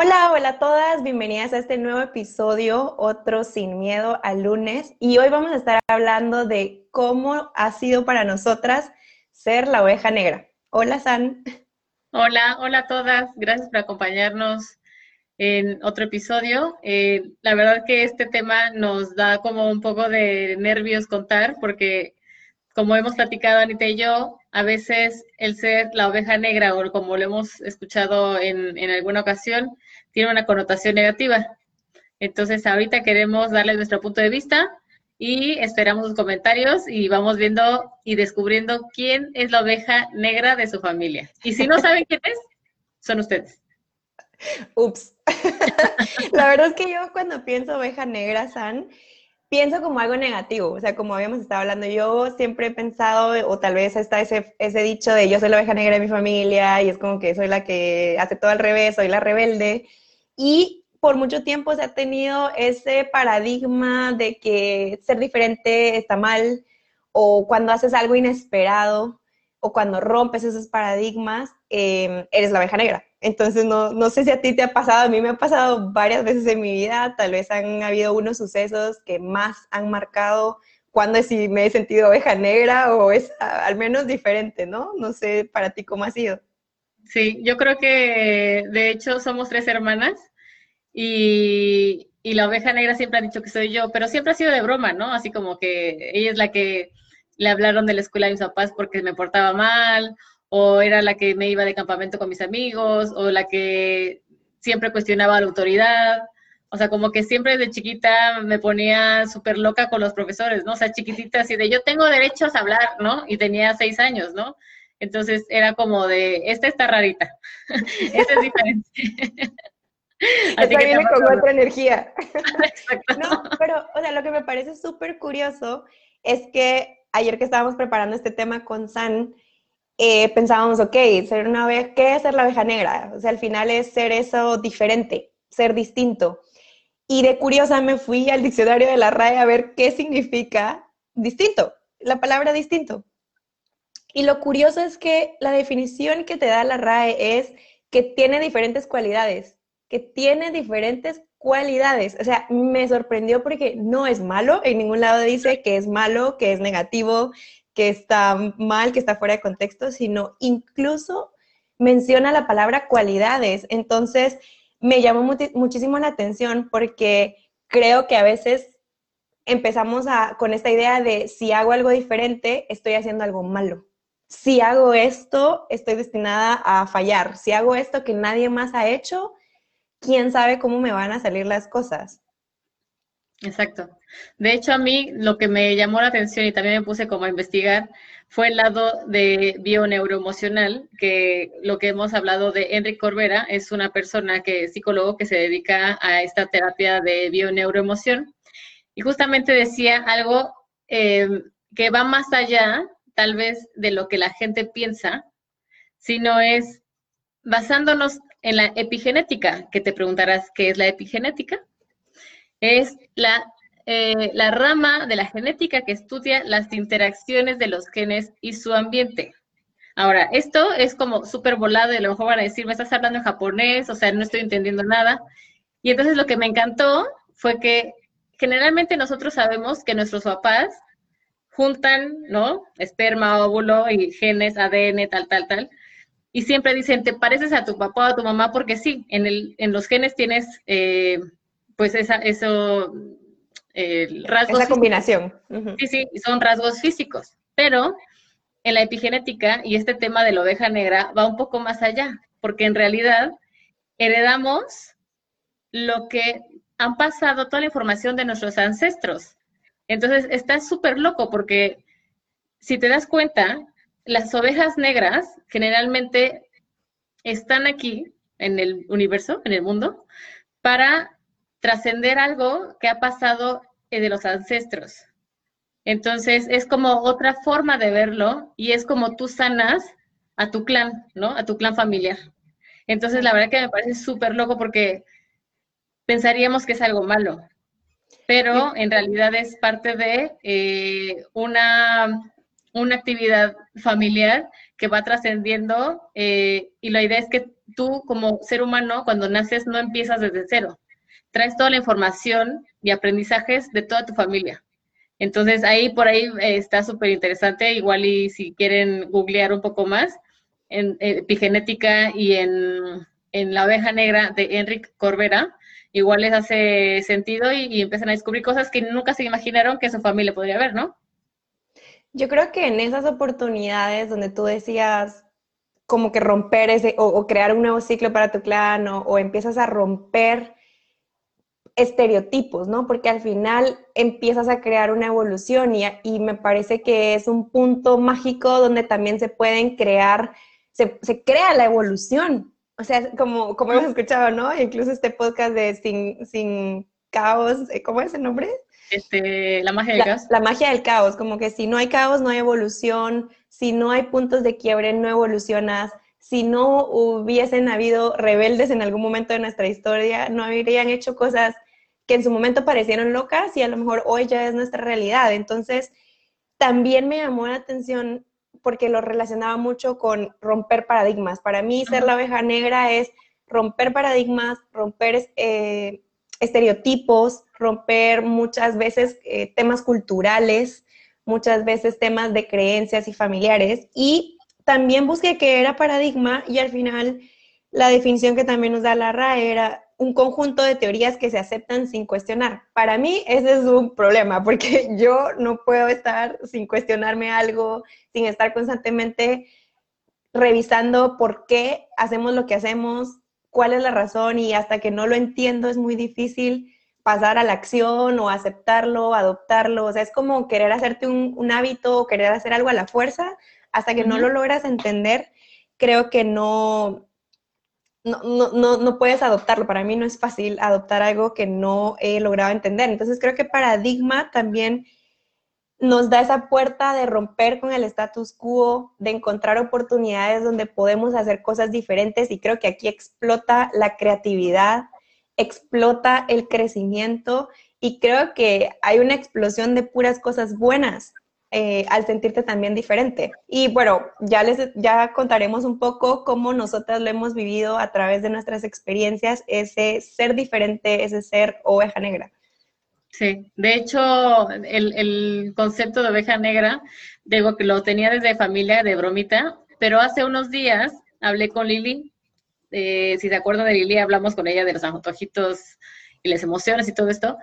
Hola, hola a todas, bienvenidas a este nuevo episodio, Otro Sin Miedo al lunes. Y hoy vamos a estar hablando de cómo ha sido para nosotras ser la oveja negra. Hola, San. Hola, hola a todas, gracias por acompañarnos en otro episodio. La verdad que este tema nos da como un poco de nervios contar, porque como hemos platicado Anita y yo, a veces el ser la oveja negra, o como lo hemos escuchado en alguna ocasión, tiene una connotación negativa. Entonces ahorita queremos darles nuestro punto de vista y esperamos sus comentarios y vamos viendo y descubriendo quién es la oveja negra de su familia. Y si no saben quién es, son ustedes. Ups. La verdad es que yo cuando pienso oveja negra, San, pienso como algo negativo, o sea, como habíamos estado hablando, yo siempre he pensado, o tal vez está ese dicho de yo soy la oveja negra de mi familia, y es como que soy la que hace todo al revés, soy la rebelde, y por mucho tiempo se ha tenido ese paradigma de que ser diferente está mal, o cuando haces algo inesperado, o cuando rompes esos paradigmas, eres la oveja negra. Entonces, no sé si a ti te ha pasado, a mí me ha pasado varias veces en mi vida, tal vez han habido unos sucesos que más han marcado cuando sí me he sentido oveja negra o es al menos diferente, ¿no? No sé para ti cómo ha sido. Sí, yo creo que de hecho somos tres hermanas y la oveja negra siempre ha dicho que soy yo, pero siempre ha sido de broma, ¿no? Así como que ella es la que le hablaron de la escuela a mis papás porque me portaba mal, o era la que me iba de campamento con mis amigos, o la que siempre cuestionaba a la autoridad. O sea, como que siempre de chiquita me ponía súper loca con los profesores, ¿no? O sea, chiquitita así de, yo tengo derechos a hablar, ¿no? Y tenía 6 años, ¿no? Entonces era como de, esta está rarita. Esta es diferente. Así esta que viene con otra energía. Exacto. No, pero, o sea, lo que me parece súper curioso es que ayer que estábamos preparando este tema con San, pensábamos, ok, ¿qué es ser la oveja negra? O sea, al final es ser eso diferente, ser distinto. Y de curiosa me fui al diccionario de la RAE a ver qué significa distinto, la palabra distinto. Y lo curioso es que la definición que te da la RAE es que tiene diferentes cualidades, O sea, me sorprendió porque no es malo, en ningún lado dice que es malo, que es negativo, que está mal, que está fuera de contexto, sino incluso menciona la palabra cualidades. Entonces, me llamó muchísimo la atención porque creo que a veces empezamos con esta idea de si hago algo diferente, estoy haciendo algo malo. Si hago esto, estoy destinada a fallar. Si hago esto que nadie más ha hecho, quién sabe cómo me van a salir las cosas. Exacto. De hecho, a mí lo que me llamó la atención y también me puse como a investigar fue el lado de bioneuroemocional, que lo que hemos hablado de Enric Corbera es una persona que es psicólogo que se dedica a esta terapia de bioneuroemoción. Y justamente decía algo que va más allá, tal vez, de lo que la gente piensa, sino es basándonos en la epigenética, que te preguntarás qué es la epigenética. Es la rama de la genética que estudia las interacciones de los genes y su ambiente. Ahora, esto es como súper volado y a lo mejor van a decir, me estás hablando en japonés, o sea, no estoy entendiendo nada. Y entonces lo que me encantó fue que generalmente nosotros sabemos que nuestros papás juntan, ¿no? Esperma, óvulo y genes, ADN, tal. Y siempre dicen, te pareces a tu papá o a tu mamá porque sí, en los genes tienes... pues rasgos. Esa combinación. Uh-huh. Sí, son rasgos físicos. Pero en la epigenética y este tema de la oveja negra va un poco más allá, porque en realidad heredamos lo que han pasado, toda la información de nuestros ancestros. Entonces está súper loco, porque si te das cuenta, las ovejas negras generalmente están aquí en el universo, en el mundo, para trascender algo que ha pasado de los ancestros. Entonces, es como otra forma de verlo y es como tú sanas a tu clan, ¿no? A tu clan familiar. Entonces, la verdad que me parece súper loco porque pensaríamos que es algo malo, pero en realidad es parte de una actividad familiar que va trascendiendo y la idea es que tú como ser humano cuando naces no empiezas desde cero. Traes toda la información y aprendizajes de toda tu familia. Entonces ahí por ahí está súper interesante, igual y si quieren googlear un poco más, en epigenética y en la oveja negra de Enric Corbera, igual les hace sentido y empiezan a descubrir cosas que nunca se imaginaron que su familia podría ver, ¿no? Yo creo que en esas oportunidades donde tú decías como que romper ese, o crear un nuevo ciclo para tu clan, o empiezas a romper estereotipos, ¿no? Porque al final empiezas a crear una evolución y me parece que es un punto mágico donde también se pueden crear, se crea la evolución. O sea, como hemos escuchado, ¿no? Incluso este podcast de Sin Caos, ¿cómo es el nombre? La magia del caos. La magia del caos, como que si no hay caos no hay evolución, si no hay puntos de quiebre no evolucionas, si no hubiesen habido rebeldes en algún momento de nuestra historia, no habrían hecho cosas que en su momento parecieron locas y a lo mejor hoy ya es nuestra realidad. Entonces, también me llamó la atención porque lo relacionaba mucho con romper paradigmas. Para mí, ser la oveja negra es romper paradigmas, romper estereotipos, romper muchas veces temas culturales, muchas veces temas de creencias y familiares. Y también busqué qué era paradigma y al final la definición que también nos da la RAE era un conjunto de teorías que se aceptan sin cuestionar. Para mí ese es un problema porque yo no puedo estar sin cuestionarme algo, sin estar constantemente revisando por qué hacemos lo que hacemos, cuál es la razón, y hasta que no lo entiendo es muy difícil pasar a la acción o aceptarlo, adoptarlo. O sea, es como querer hacerte un hábito o querer hacer algo a la fuerza hasta que no lo logras entender. Creo que no puedes adoptarlo. Para mí no es fácil adoptar algo que no he logrado entender. Entonces creo que paradigma también nos da esa puerta de romper con el status quo, de encontrar oportunidades donde podemos hacer cosas diferentes, y creo que aquí explota la creatividad, explota el crecimiento, y creo que hay una explosión de puras cosas buenas al sentirte también diferente. Y bueno, ya contaremos un poco cómo nosotras lo hemos vivido a través de nuestras experiencias, ese ser diferente, ese ser oveja negra. Sí, de hecho, el concepto de oveja negra, digo que lo tenía desde familia, de bromita, pero hace unos días hablé con Lili, si se acuerdan de Lili, hablamos con ella de los antojitos y las emociones y todo esto,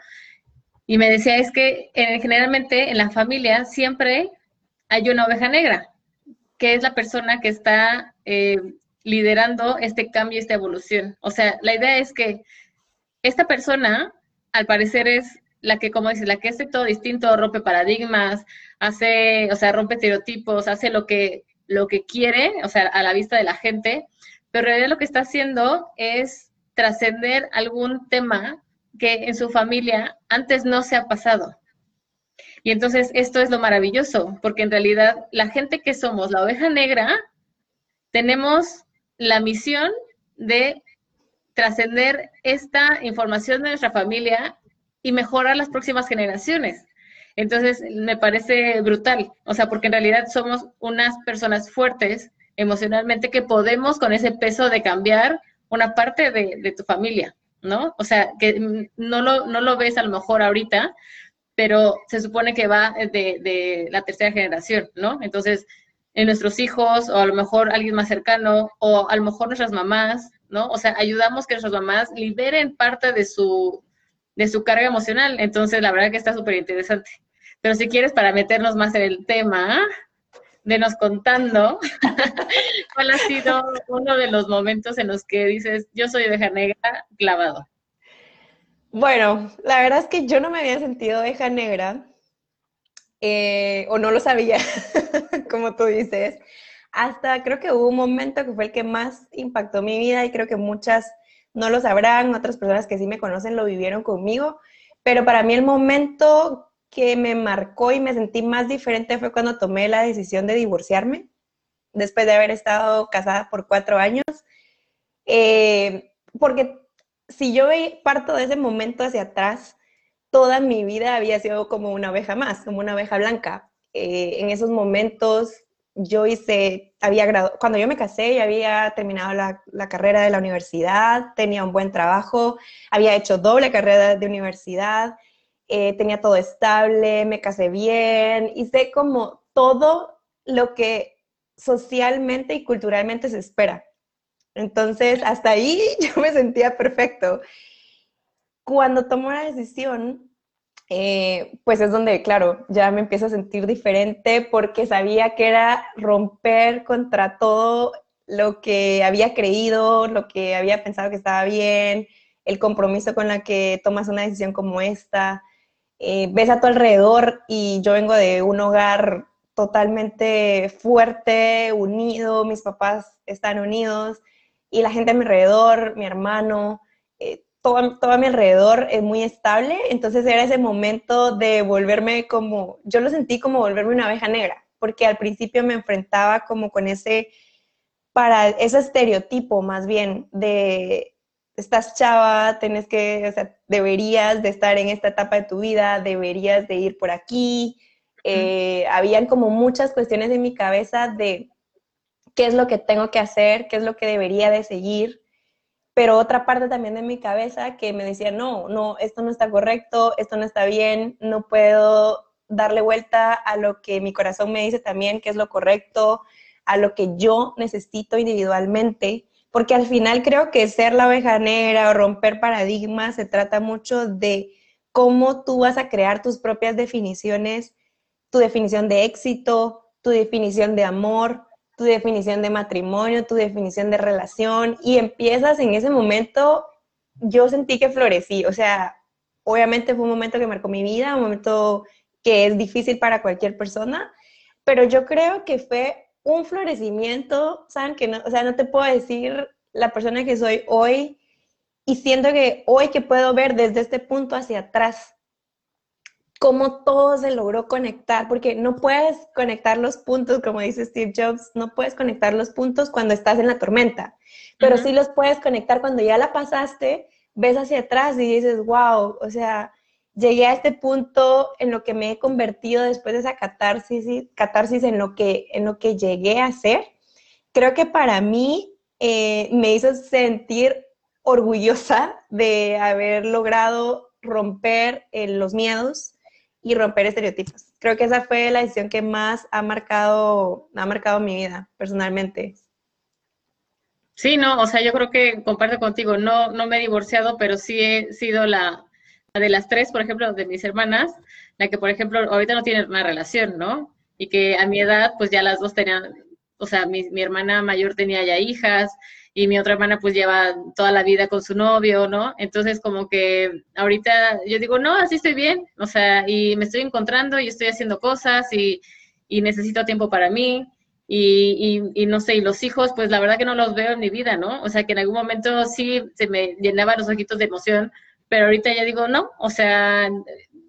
y me decía, es que generalmente en la familia siempre hay una oveja negra, que es la persona que está liderando este cambio, esta evolución. O sea, la idea es que esta persona, al parecer, es la que, como dices, la que hace todo distinto, rompe paradigmas, hace, o sea, rompe estereotipos, hace lo que quiere, o sea, a la vista de la gente, pero en realidad lo que está haciendo es trascender algún tema que en su familia antes no se ha pasado. Y entonces esto es lo maravilloso, porque en realidad la gente que somos la oveja negra, tenemos la misión de trascender esta información de nuestra familia y mejorar las próximas generaciones. Entonces, me parece brutal. O sea, porque en realidad somos unas personas fuertes emocionalmente que podemos con ese peso de cambiar una parte de tu familia, ¿no? O sea, que no lo ves a lo mejor ahorita, pero se supone que va de la tercera generación, ¿no? Entonces, en nuestros hijos, o a lo mejor alguien más cercano, o a lo mejor nuestras mamás, ¿no? O sea, ayudamos que nuestras mamás liberen parte de su carga emocional. Entonces, la verdad que está súper interesante. Pero si quieres, para meternos más en el tema, venos contando cuál ha sido uno de los momentos en los que dices, yo soy oveja negra clavado. Bueno, la verdad es que yo no me había sentido oveja negra, o no lo sabía, como tú dices. Hasta creo que hubo un momento que fue el que más impactó mi vida, y creo que muchas no lo sabrán, otras personas que sí me conocen lo vivieron conmigo, pero para mí el momento que me marcó y me sentí más diferente fue cuando tomé la decisión de divorciarme, después de haber estado casada por 4 años, porque si yo parto de ese momento hacia atrás, toda mi vida había sido como una oveja más, como una oveja blanca. En esos momentos yo hice, cuando yo me casé, ya había terminado la carrera de la universidad, tenía un buen trabajo, había hecho doble carrera de universidad, tenía todo estable, me casé bien, hice como todo lo que socialmente y culturalmente se espera. Entonces, hasta ahí yo me sentía perfecto. Cuando tomo la decisión, pues es donde, claro, ya me empiezo a sentir diferente porque sabía que era romper contra todo lo que había creído, lo que había pensado que estaba bien, el compromiso con la que tomas una decisión como esta. Ves a tu alrededor y yo vengo de un hogar totalmente fuerte, unido, mis papás están unidos y la gente a mi alrededor, mi hermano, todo a mi alrededor es muy estable, entonces era ese momento de volverme como, yo lo sentí como volverme una abeja negra, porque al principio me enfrentaba como con ese estereotipo más bien de estás chava, deberías de estar en esta etapa de tu vida, deberías de ir por aquí, habían como muchas cuestiones en mi cabeza de qué es lo que tengo que hacer, qué es lo que debería de seguir, pero otra parte también de mi cabeza que me decía, no, esto no está correcto, esto no está bien, no puedo darle vuelta a lo que mi corazón me dice también, que es lo correcto, a lo que yo necesito individualmente, porque al final creo que ser la oveja negra o romper paradigmas se trata mucho de cómo tú vas a crear tus propias definiciones, tu definición de éxito, tu definición de amor, tu definición de matrimonio, tu definición de relación, y empiezas en ese momento, yo sentí que florecí, o sea, obviamente fue un momento que marcó mi vida, un momento que es difícil para cualquier persona, pero yo creo que fue un florecimiento, ¿saben? Que no, o sea, no te puedo decir la persona que soy hoy, y siento que hoy que puedo ver desde este punto hacia atrás, cómo todo se logró conectar, porque no puedes conectar los puntos, como dice Steve Jobs, no puedes conectar los puntos cuando estás en la tormenta, pero sí los puedes conectar cuando ya la pasaste, ves hacia atrás y dices, wow, o sea, llegué a este punto en lo que me he convertido después de esa catarsis en lo que llegué a ser. Creo que para mí me hizo sentir orgullosa de haber logrado romper los miedos, y romper estereotipos. Creo que esa fue la decisión que más ha marcado mi vida, personalmente. Sí, no, o sea, yo creo que comparto contigo, no me he divorciado, pero sí he sido la de las tres, por ejemplo, de mis hermanas, la que, por ejemplo, ahorita no tiene una relación, ¿no? Y que a mi edad, pues ya las dos tenían, o sea, mi hermana mayor tenía ya hijas, y mi otra hermana pues lleva toda la vida con su novio, ¿no? Entonces como que ahorita yo digo, no, así estoy bien, o sea, y me estoy encontrando y estoy haciendo cosas y necesito tiempo para mí y no sé, y los hijos pues la verdad que no los veo en mi vida, ¿no? O sea, que en algún momento sí se me llenaban los ojitos de emoción, pero ahorita ya digo, no, o sea,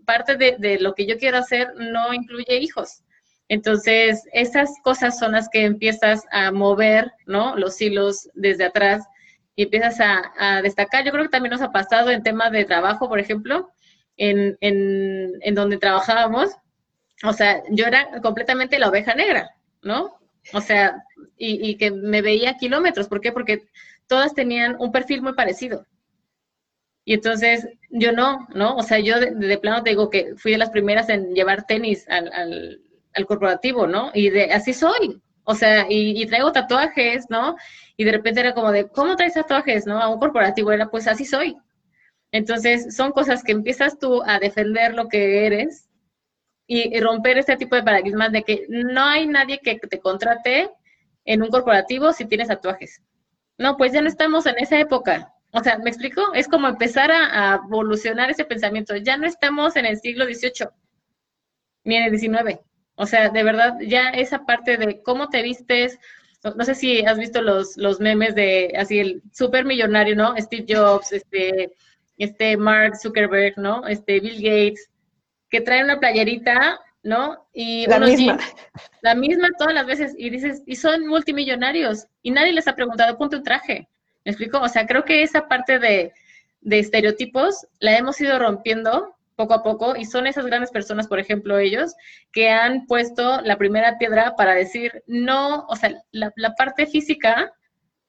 parte de lo que yo quiero hacer no incluye hijos. Entonces, esas cosas son las que empiezas a mover, ¿no? Los hilos desde atrás y empiezas a destacar. Yo creo que también nos ha pasado en temas de trabajo, por ejemplo, en donde trabajábamos. O sea, yo era completamente la oveja negra, ¿no? O sea, y que me veía a kilómetros. ¿Por qué? Porque todas tenían un perfil muy parecido. Y entonces, yo no. O sea, yo de plano te digo que fui de las primeras en llevar tenis al corporativo, ¿no? Y así soy, o sea, y traigo tatuajes, ¿no? Y de repente era como de, ¿cómo traes tatuajes, no? A un corporativo era, pues, así soy. Entonces, son cosas que empiezas tú a defender lo que eres y romper este tipo de paradigmas de que no hay nadie que te contrate en un corporativo si tienes tatuajes. No, pues ya no estamos en esa época. O sea, ¿me explico? Es como empezar a evolucionar ese pensamiento. Ya no estamos en el siglo XVIII ni en el XIX. O sea, de verdad, ya esa parte de cómo te vistes, no sé si has visto los memes de, así, el súper millonario, ¿no? Steve Jobs, Mark Zuckerberg, ¿no? Bill Gates, que trae una playerita, ¿no? Y la misma. Jeans, la misma todas las veces, y dices, y son multimillonarios, y nadie les ha preguntado, ponte un traje, ¿me explico? O sea, creo que esa parte de estereotipos la hemos ido rompiendo poco a poco, y son esas grandes personas, por ejemplo, ellos, que han puesto la primera piedra para decir, no, o sea, la parte física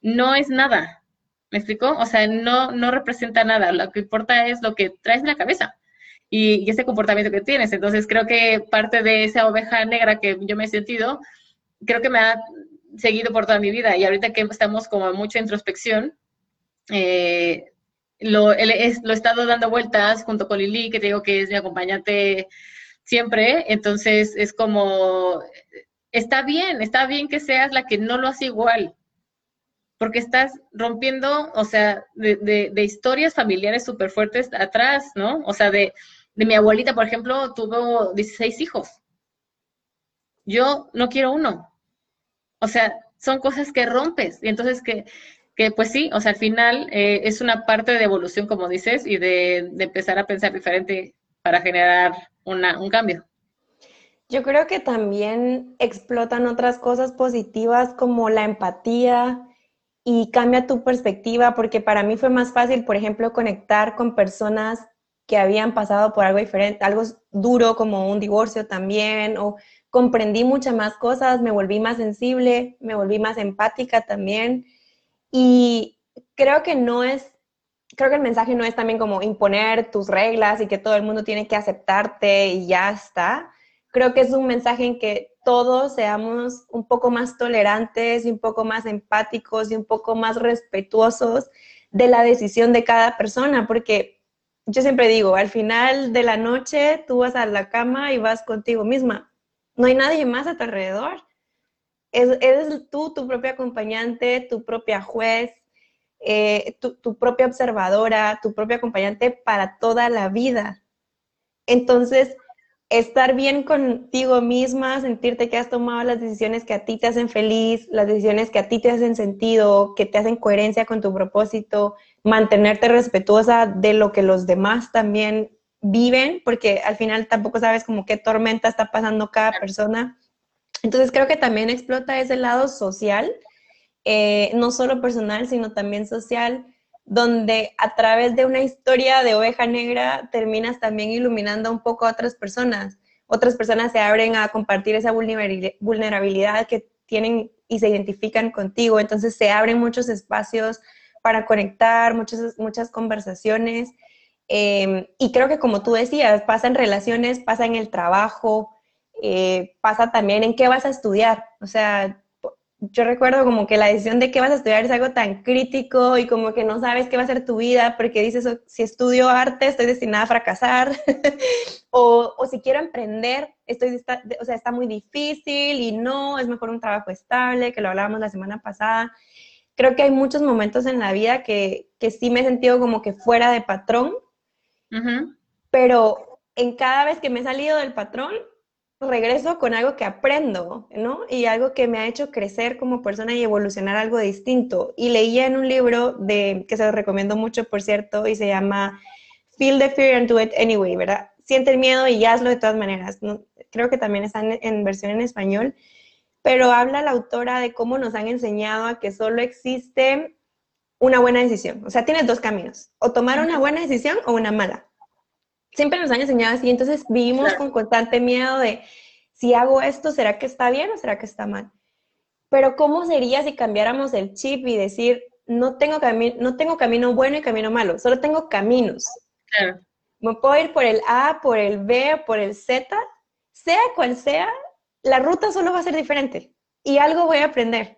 no es nada, ¿me explico? O sea, no representa nada, lo que importa es lo que traes en la cabeza y ese comportamiento que tienes. Entonces, creo que parte de esa oveja negra que yo me he sentido, creo que me ha seguido por toda mi vida, y ahorita que estamos como en mucha introspección, lo he estado dando vueltas junto con Lili, que te digo que es mi acompañante siempre. Entonces es como, está bien que seas la que no lo hace igual, porque estás rompiendo, o sea, de historias familiares súper fuertes atrás, ¿no? O sea, de mi abuelita, por ejemplo, tuvo 16 hijos. Yo no quiero uno. O sea, son cosas que rompes, y entonces que pues sí, o sea, al final es una parte de evolución, como dices, y de empezar a pensar diferente para generar un cambio. Yo creo que también explotan otras cosas positivas como la empatía y cambia tu perspectiva, porque para mí fue más fácil, por ejemplo, conectar con personas que habían pasado por algo diferente, algo duro como un divorcio también, o comprendí muchas más cosas, me volví más sensible, me volví más empática también. Y creo que el mensaje no es también como imponer tus reglas y que todo el mundo tiene que aceptarte y ya está. Creo que es un mensaje en que todos seamos un poco más tolerantes y un poco más empáticos y un poco más respetuosos de la decisión de cada persona, porque yo siempre digo, al final de la noche tú vas a la cama y vas contigo misma. No hay nadie más a tu alrededor. Eres tú, tu propia acompañante, tu propia juez, tu propia observadora, tu propia acompañante para toda la vida. Entonces, estar bien contigo misma, sentirte que has tomado las decisiones que a ti te hacen feliz, las decisiones que a ti te hacen sentido, que te hacen coherencia con tu propósito, mantenerte respetuosa de lo que los demás también viven, porque al final tampoco sabes como qué tormenta está pasando cada persona. Entonces creo que también explota ese lado social, no solo personal, sino también social, donde a través de una historia de oveja negra terminas también iluminando un poco a otras personas. Otras personas se abren a compartir esa vulnerabilidad que tienen y se identifican contigo. Entonces se abren muchos espacios para conectar, muchas conversaciones. Y creo que como tú decías, pasa en relaciones, pasa en el trabajo, pasa también en qué vas a estudiar. O sea, yo recuerdo como que la decisión de qué vas a estudiar es algo tan crítico y como que no sabes qué va a ser tu vida, porque dices, oh, si estudio arte estoy destinada a fracasar, o si quiero emprender, está muy difícil y no, es mejor un trabajo estable, que lo hablábamos la semana pasada. Creo que hay muchos momentos en la vida que sí me he sentido como que fuera de patrón, uh-huh. Pero en cada vez que me he salido del patrón, regreso con algo que aprendo, ¿no? Y algo que me ha hecho crecer como persona y evolucionar algo distinto. Y leía en un libro que se lo recomiendo mucho, por cierto, y se llama Feel the Fear and Do It Anyway, ¿verdad? Siente el miedo y hazlo de todas maneras, ¿no? Creo que también está en versión en español, pero habla la autora de cómo nos han enseñado a que solo existe una buena decisión. O sea, tienes dos caminos, o tomar una buena decisión o una mala. Siempre nos han enseñado así, entonces vivimos con constante miedo de, si hago esto, ¿será que está bien o será que está mal? Pero ¿cómo sería si cambiáramos el chip y decir, no tengo camino bueno y camino malo, solo tengo caminos? Claro. Me puedo ir por el A, por el B, por el Z, sea cual sea, la ruta solo va a ser diferente y algo voy a aprender,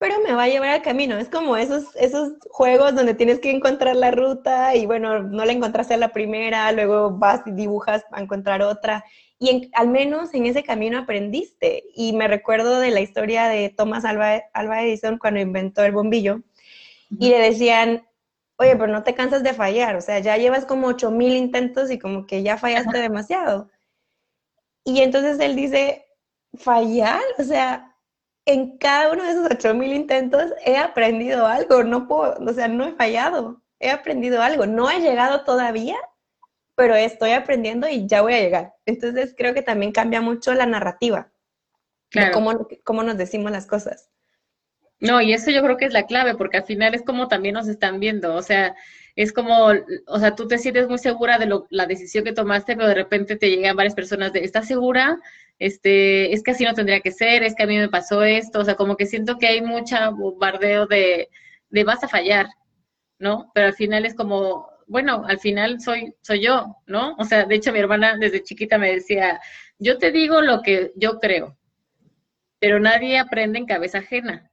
pero me va a llevar al camino. Es como esos juegos donde tienes que encontrar la ruta y, bueno, no la encontraste a la primera, luego vas y dibujas para encontrar otra. Y al menos en ese camino aprendiste. Y me recuerdo de la historia de Thomas Alva Edison cuando inventó el bombillo. Y le decían, oye, pero no te cansas de fallar. O sea, ya llevas como 8000 intentos y como que ya fallaste demasiado. Y entonces él dice, ¿fallar? O sea, en cada uno de esos 8000 intentos he aprendido algo, no he fallado, he aprendido algo, no he llegado todavía, pero estoy aprendiendo y ya voy a llegar. Entonces creo que también cambia mucho la narrativa, claro, de cómo nos decimos las cosas. No, y eso yo creo que es la clave, porque al final es como también nos están viendo, o sea, es como, o sea, tú te sientes muy segura de la decisión que tomaste, pero de repente te llegan varias personas de, ¿estás segura? Es que así no tendría que ser, es que a mí me pasó esto, o sea, como que siento que hay mucha bombardeo de vas a fallar, ¿no? Pero al final es como, bueno, al final soy yo, ¿no? O sea, de hecho mi hermana desde chiquita me decía, yo te digo lo que yo creo, pero nadie aprende en cabeza ajena.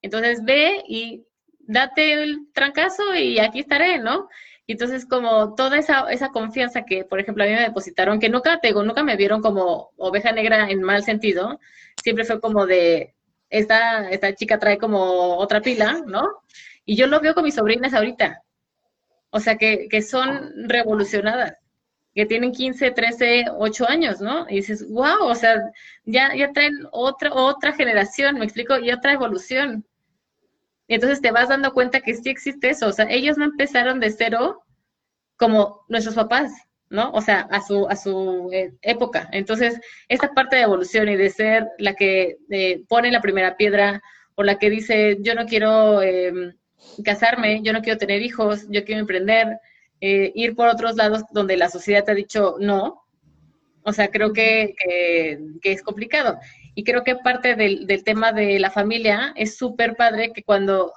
Entonces ve y date el trancazo y aquí estaré, ¿no? Y entonces como toda esa confianza que, por ejemplo, a mí me depositaron, que nunca me vieron como oveja negra en mal sentido, siempre fue como de, esta chica trae como otra pila, ¿no? Y yo lo veo con mis sobrinas ahorita, o sea, que son revolucionadas, que tienen 15, 13, 8 años, ¿no? Y dices, wow, o sea, ya traen otra generación, ¿me explico? Y otra evolución. Y entonces te vas dando cuenta que sí existe eso. O sea, ellos no empezaron de cero como nuestros papás, ¿no? O sea, a su época. Entonces, esta parte de evolución y de ser la que pone la primera piedra o la que dice, yo no quiero casarme, yo no quiero tener hijos, yo quiero emprender, ir por otros lados donde la sociedad te ha dicho no. O sea, creo que es complicado. Y creo que parte del tema de la familia es súper padre que cuando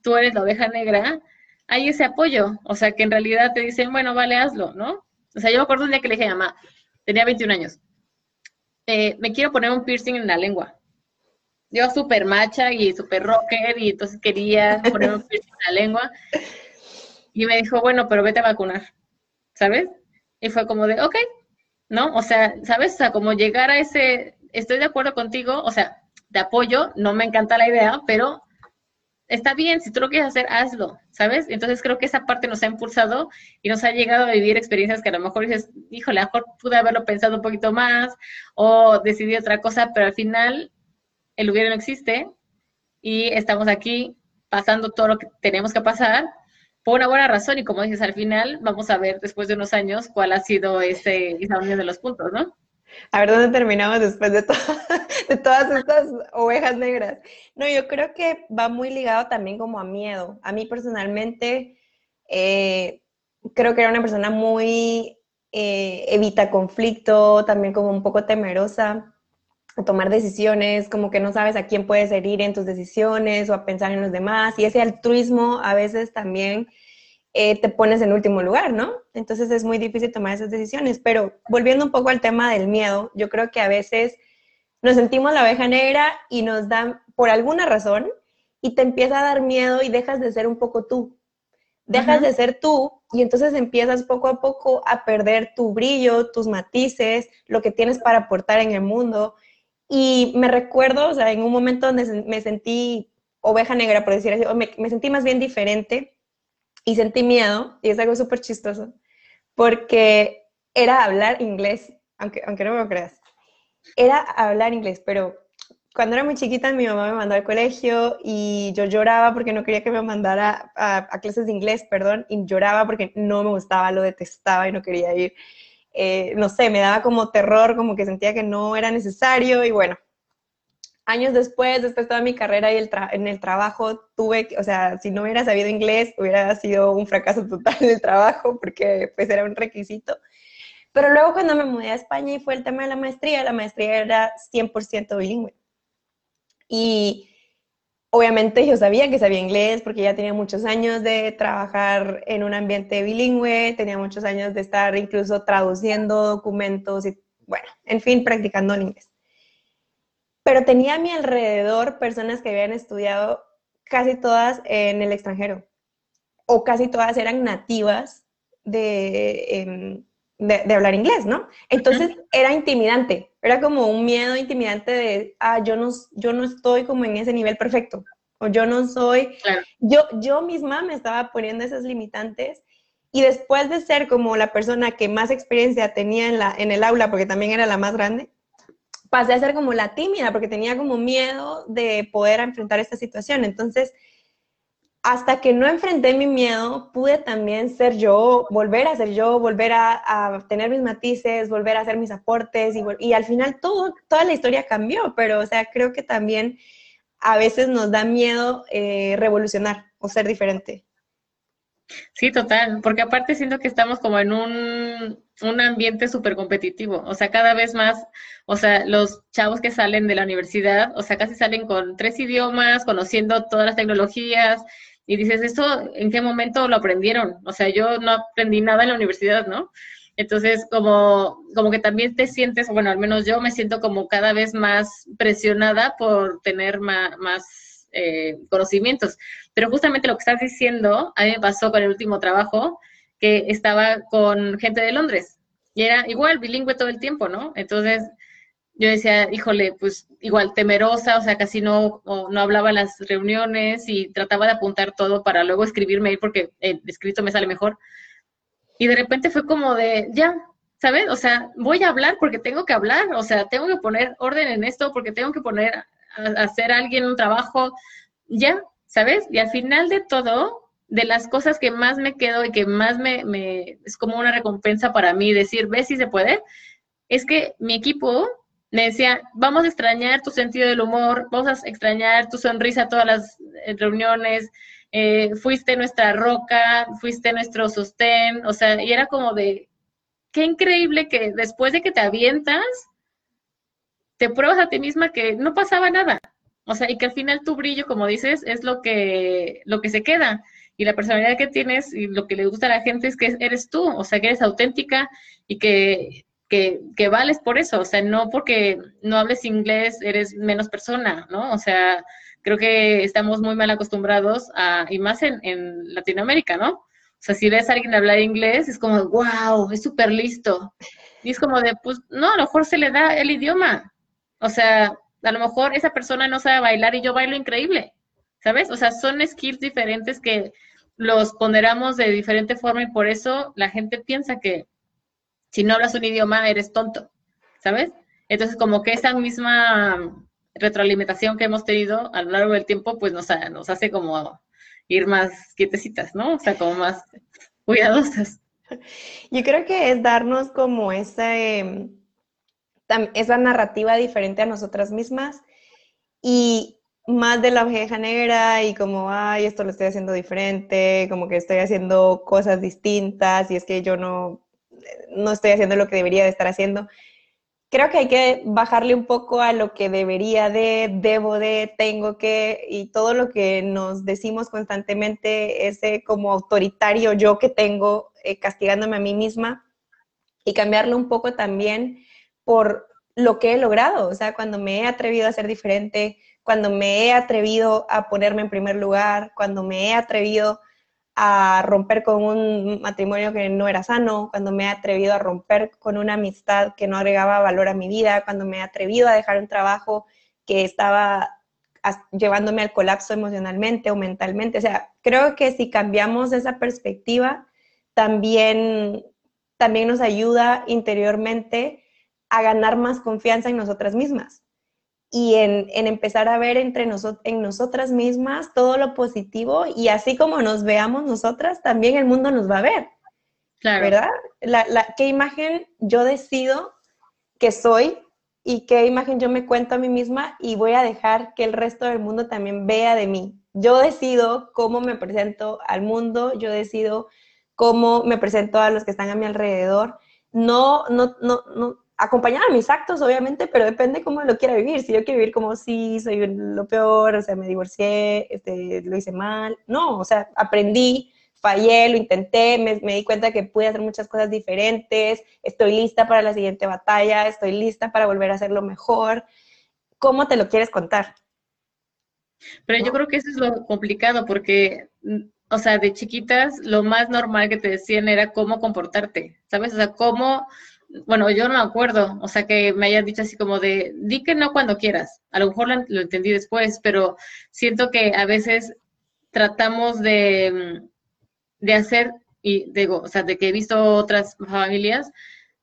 tú eres la oveja negra, hay ese apoyo. O sea, que en realidad te dicen, bueno, vale, hazlo, ¿no? O sea, yo me acuerdo un día que le dije a mamá, tenía 21 años, me quiero poner un piercing en la lengua. Yo súper macha y súper rocker y entonces quería poner un piercing en la lengua. Y me dijo, bueno, pero vete a vacunar, ¿sabes? Y fue como de, ok, ¿no? O sea, ¿sabes? O sea, como llegar a ese... Estoy de acuerdo contigo, o sea, te apoyo, no me encanta la idea, pero está bien, si tú lo quieres hacer, hazlo, ¿sabes? Entonces creo que esa parte nos ha impulsado y nos ha llegado a vivir experiencias que a lo mejor dices, híjole, a lo mejor pude haberlo pensado un poquito más o decidí otra cosa, pero al final el lugar no existe y estamos aquí pasando todo lo que tenemos que pasar por una buena razón y como dices, al final vamos a ver después de unos años cuál ha sido esa unión de los puntos, ¿no? A ver, ¿dónde terminamos después de todas estas ovejas negras? No, yo creo que va muy ligado también como a miedo. A mí personalmente creo que era una persona muy evita conflicto, también como un poco temerosa a tomar decisiones, como que no sabes a quién puedes herir en tus decisiones o a pensar en los demás. Y ese altruismo a veces también... te pones en último lugar, ¿no? Entonces es muy difícil tomar esas decisiones. Pero volviendo un poco al tema del miedo, yo creo que a veces nos sentimos la oveja negra y nos dan, por alguna razón, y te empieza a dar miedo y dejas de ser un poco tú. Dejas de ser tú y entonces empiezas poco a poco a perder tu brillo, tus matices, lo que tienes para aportar en el mundo. Y me recuerdo, o sea, en un momento donde me sentí oveja negra, por decir así, o me sentí más bien diferente, y sentí miedo, y es algo súper chistoso, porque era hablar inglés, aunque no me lo creas. Era hablar inglés, pero cuando era muy chiquita mi mamá me mandó al colegio y yo lloraba porque no quería que me mandara a clases de inglés, perdón, y lloraba porque no me gustaba, lo detestaba y no quería ir. No sé, me daba como terror, como que sentía que no era necesario y bueno. Años después de toda mi carrera y en el trabajo, o sea, si no hubiera sabido inglés, hubiera sido un fracaso total el trabajo, porque pues era un requisito. Pero luego cuando me mudé a España y fue el tema de la maestría era 100% bilingüe. Y obviamente yo sabía que sabía inglés, porque ya tenía muchos años de trabajar en un ambiente bilingüe, tenía muchos años de estar incluso traduciendo documentos y, bueno, en fin, practicando el inglés. Pero tenía a mi alrededor personas que habían estudiado casi todas en el extranjero, o casi todas eran nativas de hablar inglés, ¿no? Entonces era intimidante, era como un miedo intimidante de, yo no estoy como en ese nivel perfecto, o yo no soy, claro. yo misma me estaba poniendo esas limitantes, y después de ser como la persona que más experiencia tenía en el aula, porque también era la más grande, pasé a ser como la tímida, porque tenía como miedo de poder enfrentar esta situación. Entonces, hasta que no enfrenté mi miedo, pude también ser yo, volver a ser yo, volver a tener mis matices, volver a hacer mis aportes, y al final toda la historia cambió, pero, o sea, creo que también a veces nos da miedo revolucionar o ser diferente. Sí, total, porque aparte siento que estamos como en un ambiente súper competitivo, o sea, cada vez más, o sea, los chavos que salen de la universidad, o sea, casi salen con 3 idiomas, conociendo todas las tecnologías, y dices, ¿esto en qué momento lo aprendieron? O sea, yo no aprendí nada en la universidad, ¿no? Entonces, como que también te sientes, bueno, al menos yo me siento como cada vez más presionada por tener más conocimientos. Pero justamente lo que estás diciendo, a mí me pasó con el último trabajo, que estaba con gente de Londres. Y era igual, bilingüe todo el tiempo, ¿no? Entonces, yo decía, híjole, pues igual temerosa, o sea, casi no hablaba en las reuniones y trataba de apuntar todo para luego escribirme ahí porque el escrito me sale mejor. Y de repente fue como de, ya, ¿sabes? O sea, voy a hablar porque tengo que hablar, o sea, tengo que poner orden en esto porque tengo que hacer a alguien un trabajo, ya, ¿sabes? Y al final de todo, de las cosas que más me quedo y que más es como una recompensa para mí decir, ¿ves si se puede? Es que mi equipo me decía, vamos a extrañar tu sentido del humor, vamos a extrañar tu sonrisa todas las reuniones, fuiste nuestra roca, fuiste nuestro sostén, o sea, y era como de, qué increíble que después de que te avientas, te pruebas a ti misma que no pasaba nada. O sea, y que al final tu brillo, como dices, es lo que se queda. Y la personalidad que tienes y lo que le gusta a la gente es que eres tú. O sea, que eres auténtica y que vales por eso. O sea, no porque no hables inglés eres menos persona, ¿no? O sea, creo que estamos muy mal acostumbrados y más en Latinoamérica, ¿no? O sea, si ves a alguien hablar inglés, es como, wow, es súper listo. Y es como de, pues, no, a lo mejor se le da el idioma. O sea, a lo mejor esa persona no sabe bailar y yo bailo increíble, ¿sabes? O sea, son skills diferentes que los ponderamos de diferente forma y por eso la gente piensa que si no hablas un idioma eres tonto, ¿sabes? Entonces, como que esa misma retroalimentación que hemos tenido a lo largo del tiempo, pues nos hace como ir más quietecitas, ¿no? O sea, como más cuidadosas. Yo creo que es darnos como esa narrativa diferente a nosotras mismas y más de la oveja negra y como, ay, esto lo estoy haciendo diferente, como que estoy haciendo cosas distintas y es que yo no estoy haciendo lo que debería de estar haciendo. Creo que hay que bajarle un poco a lo que debería de, debo de, tengo que, y todo lo que nos decimos constantemente, ese como autoritario yo que tengo castigándome a mí misma y cambiarlo un poco también por lo que he logrado, o sea, cuando me he atrevido a ser diferente, cuando me he atrevido a ponerme en primer lugar, cuando me he atrevido a romper con un matrimonio que no era sano, cuando me he atrevido a romper con una amistad que no agregaba valor a mi vida, cuando me he atrevido a dejar un trabajo que estaba llevándome al colapso emocionalmente o mentalmente, o sea, creo que si cambiamos esa perspectiva, también nos ayuda interiormente a ganar más confianza en nosotras mismas y en empezar a ver en nosotras mismas todo lo positivo y así como nos veamos nosotras, también el mundo nos va a ver, claro. ¿Verdad? ¿Qué imagen yo decido que soy y qué imagen yo me cuento a mí misma y voy a dejar que el resto del mundo también vea de mí? Yo decido cómo me presento al mundo, yo decido cómo me presento a los que están a mi alrededor. No, acompañada a mis actos, obviamente, pero depende cómo lo quiera vivir. Si yo quiero vivir como, sí, soy lo peor, o sea, me divorcié, lo hice mal. No, o sea, aprendí, fallé, lo intenté, me di cuenta que pude hacer muchas cosas diferentes, estoy lista para la siguiente batalla, estoy lista para volver a hacerlo mejor. ¿Cómo te lo quieres contar? Pero yo creo que eso es lo complicado porque, o sea, de chiquitas, lo más normal que te decían era cómo comportarte, ¿sabes? O sea, cómo... Bueno, yo no me acuerdo, o sea, que me hayan dicho así como de, di que no cuando quieras. A lo mejor lo entendí después, pero siento que a veces tratamos de hacer, y digo, o sea, de que he visto otras familias,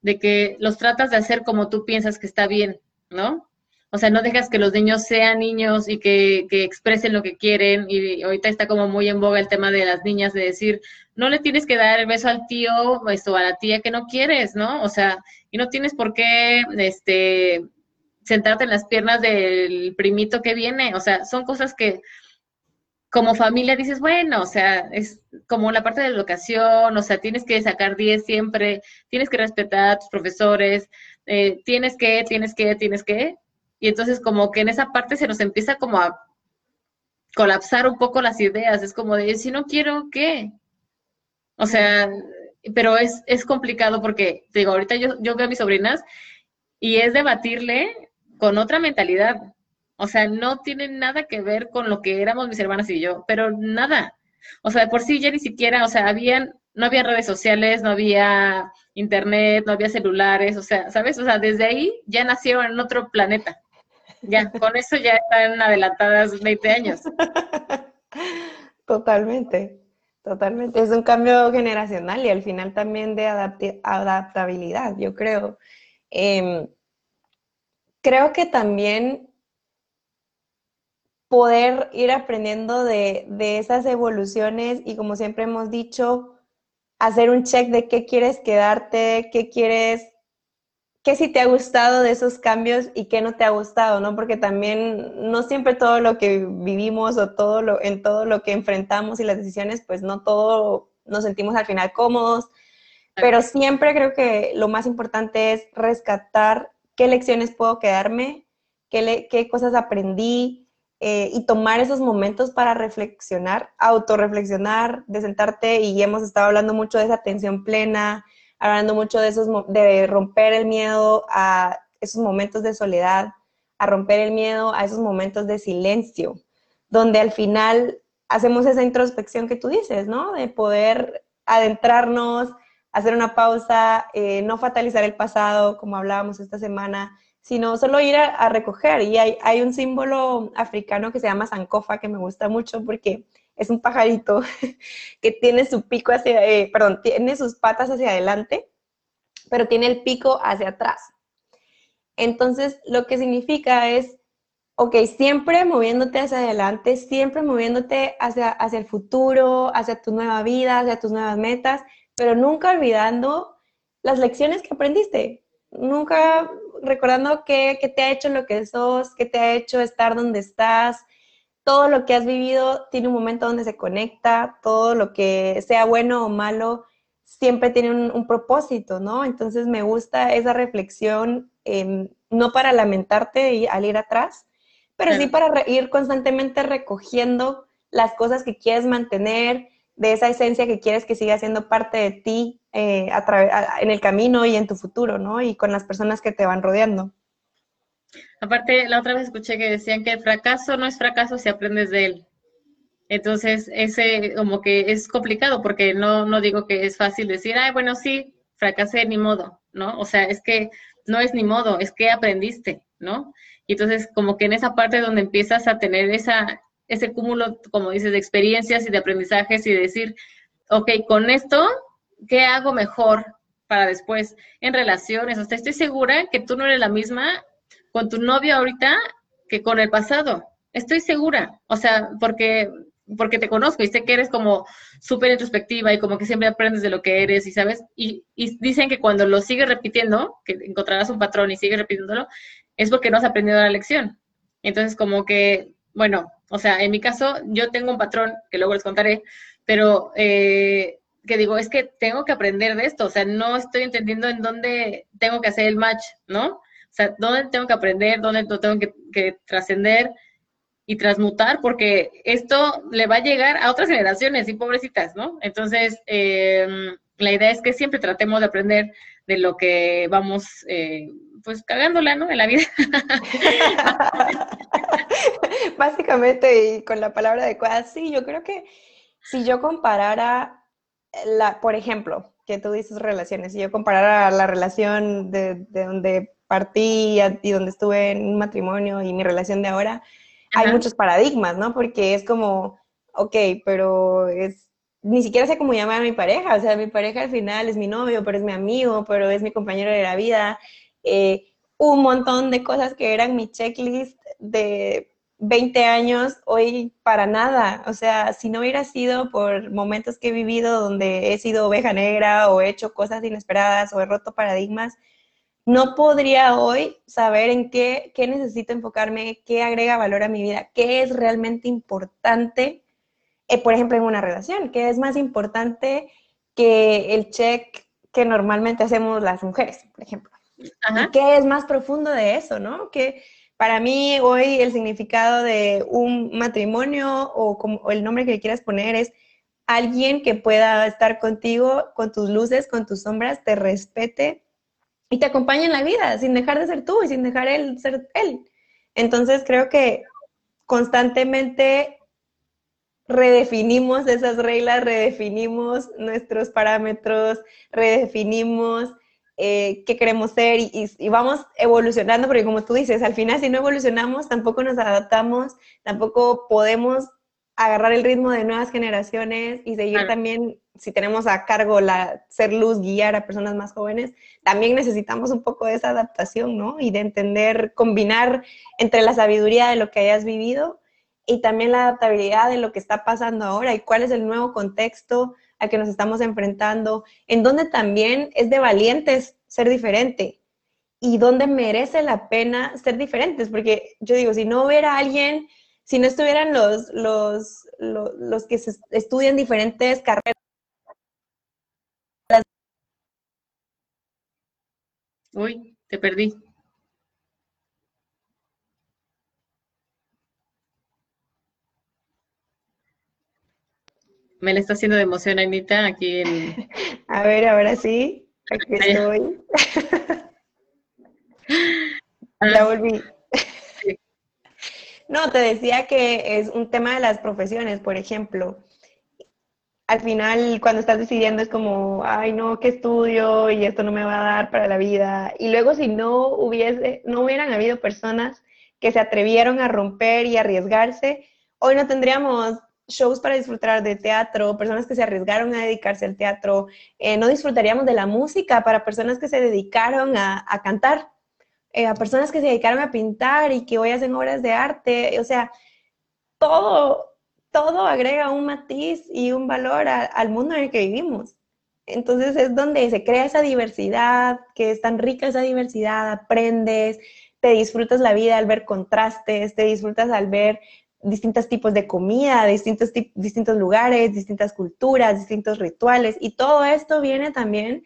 de que los tratas de hacer como tú piensas que está bien, ¿no? O sea, no dejas que los niños sean niños y que expresen lo que quieren. Y ahorita está como muy en boga el tema de las niñas de decir, no le tienes que dar el beso al tío o a la tía que no quieres, ¿no? O sea, y no tienes por qué sentarte en las piernas del primito que viene. O sea, son cosas que como familia dices, bueno, o sea, es como la parte de la educación, o sea, tienes que sacar 10 siempre, tienes que respetar a tus profesores, tienes que, y entonces como que en esa parte se nos empieza como a colapsar un poco las ideas, es como de, si no quiero, ¿qué? O sea, pero es complicado porque, te digo, ahorita yo veo a mis sobrinas y es debatirle con otra mentalidad. O sea, no tiene nada que ver con lo que éramos mis hermanas y yo, pero nada. O sea, de por sí ya ni siquiera, o sea, no había redes sociales, no había internet, no había celulares, o sea, ¿sabes? O sea, desde ahí ya nacieron en otro planeta. Ya, con eso ya están adelantadas 20 años. Totalmente, totalmente. Es un cambio generacional y al final también de adaptabilidad, yo creo. Creo que también poder ir aprendiendo de esas evoluciones y, como siempre hemos dicho, hacer un check de qué quieres quedarte, qué sí te ha gustado de esos cambios y qué no te ha gustado, ¿no? Porque también no siempre todo lo que vivimos o todo lo que enfrentamos y las decisiones, pues no todo nos sentimos al final cómodos, pero siempre creo que lo más importante es rescatar qué lecciones puedo quedarme, qué cosas aprendí, y tomar esos momentos para reflexionar, autorreflexionar, de sentarte, y hemos estado hablando mucho de esa atención plena, hablando mucho de esos, de romper el miedo a esos momentos de soledad, a romper el miedo a esos momentos de silencio, donde al final hacemos esa introspección que tú dices, ¿no? De poder adentrarnos, hacer una pausa, no fatalizar el pasado, como hablábamos esta semana, sino solo ir a recoger. Y hay un símbolo africano que se llama Sankofa, que me gusta mucho porque es un pajarito que tiene su pico tiene sus patas hacia adelante, pero tiene el pico hacia atrás. Entonces, lo que significa es, ok, siempre moviéndote hacia adelante, siempre moviéndote hacia el futuro, hacia tu nueva vida, hacia tus nuevas metas, pero nunca olvidando las lecciones que aprendiste. Nunca recordando qué te ha hecho lo que sos, qué te ha hecho estar donde estás. Todo lo que has vivido tiene un momento donde se conecta, todo lo que sea bueno o malo siempre tiene un propósito, ¿no? Entonces me gusta esa reflexión, no para lamentarte al ir atrás, pero sí para ir constantemente recogiendo las cosas que quieres mantener, de esa esencia que quieres que siga siendo parte de ti en el camino y en tu futuro, ¿no? Y con las personas que te van rodeando. Aparte, la otra vez escuché que decían que el fracaso no es fracaso si aprendes de él. Entonces, ese como que es complicado porque no digo que es fácil decir, ay, bueno, sí, fracasé, ni modo, ¿no? O sea, es que no es ni modo, es que aprendiste, ¿no? Y entonces, como que en esa parte donde empiezas a tener ese cúmulo, como dices, de experiencias y de aprendizajes y decir, ok, con esto, ¿qué hago mejor para después? En relaciones, o sea, estoy segura que tú no eres la misma con tu novio ahorita que con el pasado. Estoy segura, o sea, porque te conozco y sé que eres como súper introspectiva y como que siempre aprendes de lo que eres y sabes, y dicen que cuando lo sigues repitiendo, que encontrarás un patrón y sigues repitiéndolo, es porque no has aprendido la lección. Entonces, como que, bueno, o sea, en mi caso, yo tengo un patrón, que luego les contaré, pero que digo, es que tengo que aprender de esto, o sea, no estoy entendiendo en dónde tengo que hacer el match, ¿no? O sea, dónde tengo que aprender, dónde tengo que trascender y transmutar, porque esto le va a llegar a otras generaciones, y pobrecitas, ¿no? Entonces, la idea es que siempre tratemos de aprender de lo que vamos, pues, cagándola, ¿no? En la vida. Básicamente, y con la palabra adecuada, sí, yo creo que si yo comparara, por ejemplo, que tú dices relaciones, si yo comparara la relación de donde partí y donde estuve en un matrimonio y mi relación de ahora, hay muchos paradigmas, ¿no? Porque es como, ok, pero ni siquiera sé cómo llamar a mi pareja, o sea, mi pareja al final es mi novio, pero es mi amigo, pero es mi compañero de la vida, un montón de cosas que eran mi checklist de 20 años, hoy para nada. O sea, si no hubiera sido por momentos que he vivido donde he sido oveja negra o he hecho cosas inesperadas o he roto paradigmas, no podría hoy saber en qué necesito enfocarme, qué agrega valor a mi vida, qué es realmente importante por ejemplo, en una relación, que es más importante que el check que normalmente hacemos las mujeres, por ejemplo. Ajá. ¿Qué es más profundo de eso, no? Que para mí hoy el significado de un matrimonio o el nombre que le quieras poner es alguien que pueda estar contigo, con tus luces, con tus sombras, te respete y te acompañe en la vida, sin dejar de ser tú y sin dejar él ser él. Entonces creo que constantemente redefinimos esas reglas, redefinimos nuestros parámetros, redefinimos qué queremos ser y vamos evolucionando, porque como tú dices, al final si no evolucionamos, tampoco nos adaptamos, tampoco podemos agarrar el ritmo de nuevas generaciones y seguir también, si tenemos a cargo la ser luz, guiar a personas más jóvenes, también necesitamos un poco de esa adaptación, ¿no? Y de entender, combinar entre la sabiduría de lo que hayas vivido y también la adaptabilidad de lo que está pasando ahora y cuál es el nuevo contexto al que nos estamos enfrentando, en donde también es de valientes ser diferente y donde merece la pena ser diferentes, porque yo digo, si no hubiera alguien, si no estuvieran los que estudian diferentes carreras, uy, te perdí. Me la está haciendo de emoción, Anita, aquí en... A ver, ahora sí. Aquí estoy. La volví. No, te decía que es un tema de las profesiones, por ejemplo. Al final, cuando estás decidiendo es como, ay, no, ¿qué estudio? Y esto no me va a dar para la vida. Y luego, si no hubieran habido personas que se atrevieron a romper y arriesgarse, hoy no tendríamos shows para disfrutar de teatro, personas que se arriesgaron a dedicarse al teatro, no disfrutaríamos de la música para personas que se dedicaron a cantar, a personas que se dedicaron a pintar y que hoy hacen obras de arte. O sea, todo agrega un matiz y un valor al mundo en el que vivimos. Entonces es donde se crea esa diversidad, que es tan rica esa diversidad, aprendes, te disfrutas la vida al ver contrastes, te disfrutas al ver distintos tipos de comida, distintos lugares, distintas culturas, distintos rituales, y todo esto viene también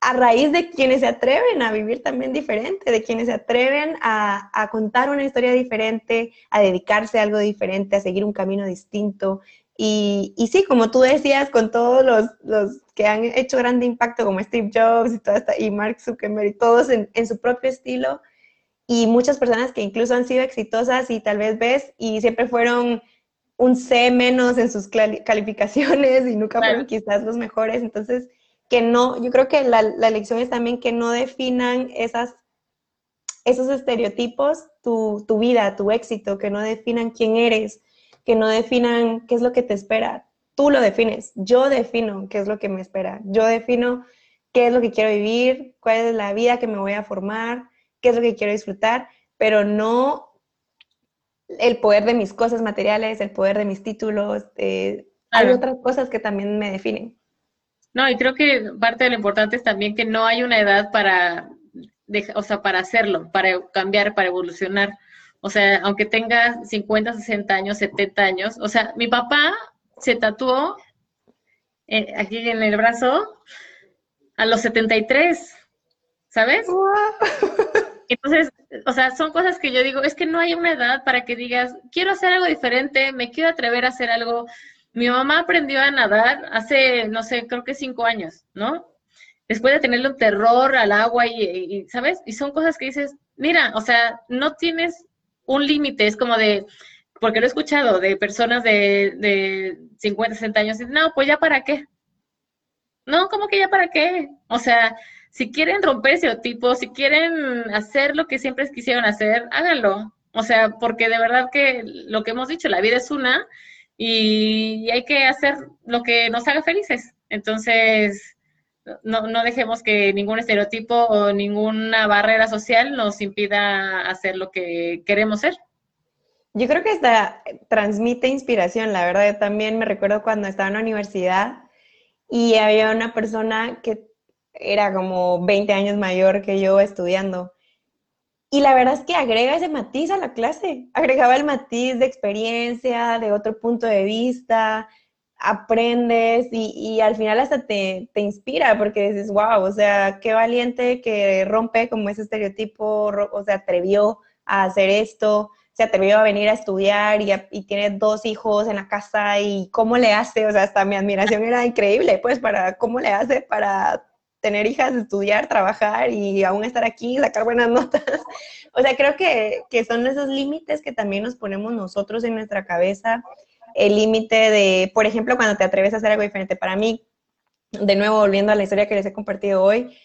a raíz de quienes se atreven a vivir también diferente, de quienes se atreven a contar una historia diferente, a dedicarse a algo diferente, a seguir un camino distinto. Y sí, como tú decías, con todos los que han hecho grande impacto, como Steve Jobs y Mark Zuckerberg, y todos en su propio estilo, y muchas personas que incluso han sido exitosas y tal vez ves y siempre fueron un C menos en sus calificaciones y nunca fueron quizás los mejores. Entonces, que no, yo creo que la lección es también que no definan esos estereotipos tu vida, tu éxito, que no definan quién eres, que no definan qué es lo que te espera. Tú lo defines, yo defino qué es lo que me espera, yo defino qué es lo que quiero vivir, cuál es la vida que me voy a formar, qué es lo que quiero disfrutar, pero no el poder de mis cosas materiales, el poder de mis títulos, hay otras cosas que también me definen. No, y creo que parte de lo importante es también que no hay una edad para hacerlo, para cambiar, para evolucionar. O sea, aunque tengas 50, 60 años, 70 años, o sea, mi papá se tatuó aquí en el brazo a los 73, ¿sabes? ¡Wow! Entonces, o sea, son cosas que yo digo, es que no hay una edad para que digas, quiero hacer algo diferente, me quiero atrever a hacer algo. Mi mamá aprendió a nadar hace, no sé, creo que 5 años, ¿no? Después de tenerle un terror al agua y ¿sabes? Y son cosas que dices, mira, o sea, no tienes un límite, es como de, porque lo he escuchado de personas de 50, 60 años, y no, pues ya para qué. No, ¿cómo que ya para qué? O sea, si quieren romper ese tipo, si quieren hacer lo que siempre quisieron hacer, háganlo. O sea, porque de verdad que lo que hemos dicho, la vida es una y hay que hacer lo que nos haga felices. Entonces, no dejemos que ningún estereotipo o ninguna barrera social nos impida hacer lo que queremos ser. Yo creo que esta transmite inspiración, la verdad. Yo también me recuerdo cuando estaba en la universidad y había una persona que era como 20 años mayor que yo estudiando. Y la verdad es que agrega ese matiz a la clase. Agregaba el matiz de experiencia, de otro punto de vista, aprendes y al final hasta te inspira porque dices, wow, o sea, qué valiente que rompe como ese estereotipo, o sea, atrevió a hacer esto, se atrevió a venir a estudiar y tiene 2 hijos en la casa y cómo le hace, o sea, hasta mi admiración era increíble, pues, para cómo le hace para tener hijas, estudiar, trabajar y aún estar aquí, sacar buenas notas. O sea, creo que son esos límites que también nos ponemos nosotros en nuestra cabeza. El límite de, por ejemplo, cuando te atreves a hacer algo diferente. Para mí, de nuevo, volviendo a la historia que les he compartido hoy,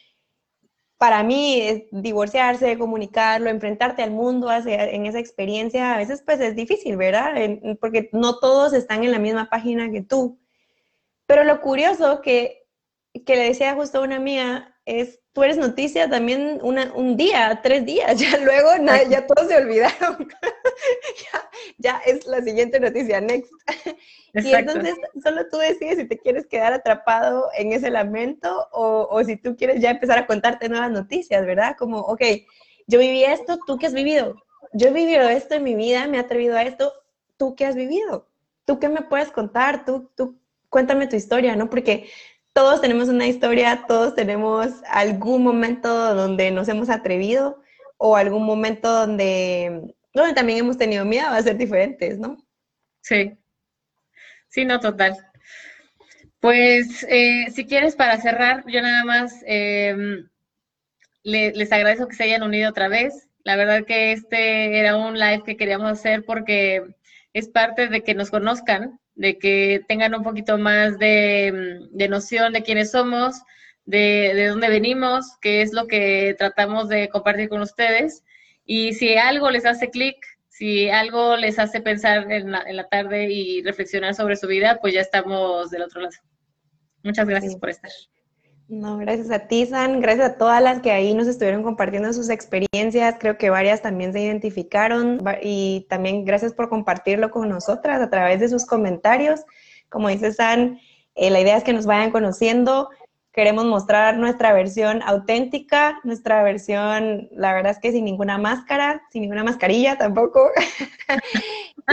para mí es divorciarse, comunicarlo, enfrentarte al mundo en esa experiencia, a veces pues es difícil, ¿verdad? Porque no todos están en la misma página que tú. Pero lo curioso que le decía justo a una amiga es, tú eres noticia también un día, 3 días, ya luego ya todos se olvidaron. ya es la siguiente noticia, next. Y entonces solo tú decides si te quieres quedar atrapado en ese lamento o si tú quieres ya empezar a contarte nuevas noticias, ¿verdad? Como, ok, yo viví esto, ¿tú qué has vivido? Yo he vivido esto en mi vida, me he atrevido a esto, ¿tú qué has vivido? ¿Tú qué me puedes contar? Tú cuéntame tu historia, ¿no? Porque todos tenemos una historia, todos tenemos algún momento donde nos hemos atrevido o algún momento donde también hemos tenido miedo a ser diferentes, ¿no? Sí. Sí, no, total. Pues, si quieres, para cerrar, yo nada más les agradezco que se hayan unido otra vez. La verdad que este era un live que queríamos hacer porque es parte de que nos conozcan, de que tengan un poquito más de noción de quiénes somos, de dónde venimos, qué es lo que tratamos de compartir con ustedes. Y si algo les hace clic, si algo les hace pensar en la tarde y reflexionar sobre su vida, pues ya estamos del otro lado. Muchas gracias por estar. No, gracias a ti, San. Gracias a todas las que ahí nos estuvieron compartiendo sus experiencias. Creo que varias también se identificaron. Y también gracias por compartirlo con nosotras a través de sus comentarios. Como dice San, la idea es que nos vayan conociendo. Queremos mostrar nuestra versión auténtica, nuestra versión, la verdad es que sin ninguna máscara, sin ninguna mascarilla tampoco.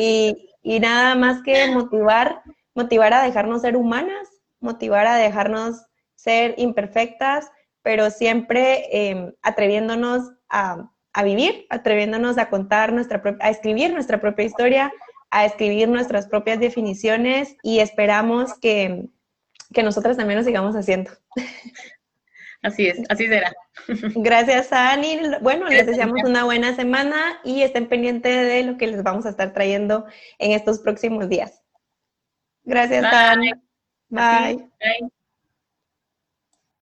y nada más que motivar a dejarnos ser humanas, motivar a dejarnos ser imperfectas, pero siempre atreviéndonos a vivir, atreviéndonos a contar a escribir nuestra propia historia, a escribir nuestras propias definiciones y esperamos que nosotras también lo sigamos haciendo. Así es, así será. Gracias, Ani. Bueno, les deseamos una buena semana y estén pendientes de lo que les vamos a estar trayendo en estos próximos días. Gracias, Ani. Bye.